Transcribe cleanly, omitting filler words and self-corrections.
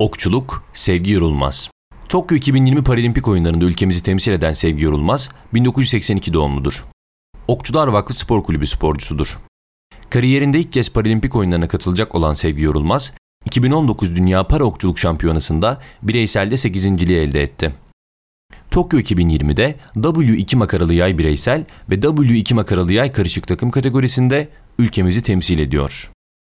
Okçuluk, Sevgi Yorulmaz. Tokyo 2020 Paralimpik oyunlarında ülkemizi temsil eden Sevgi Yorulmaz, 1982 doğumludur. Okçular Vakfı Spor Kulübü sporcusudur. Kariyerinde ilk kez Paralimpik oyunlarına katılacak olan Sevgi Yorulmaz, 2019 Dünya Para Okçuluk Şampiyonası'nda bireyselde 8.liği elde etti. Tokyo 2020'de W2 makaralı yay bireysel ve W2 makaralı yay karışık takım kategorisinde ülkemizi temsil ediyor.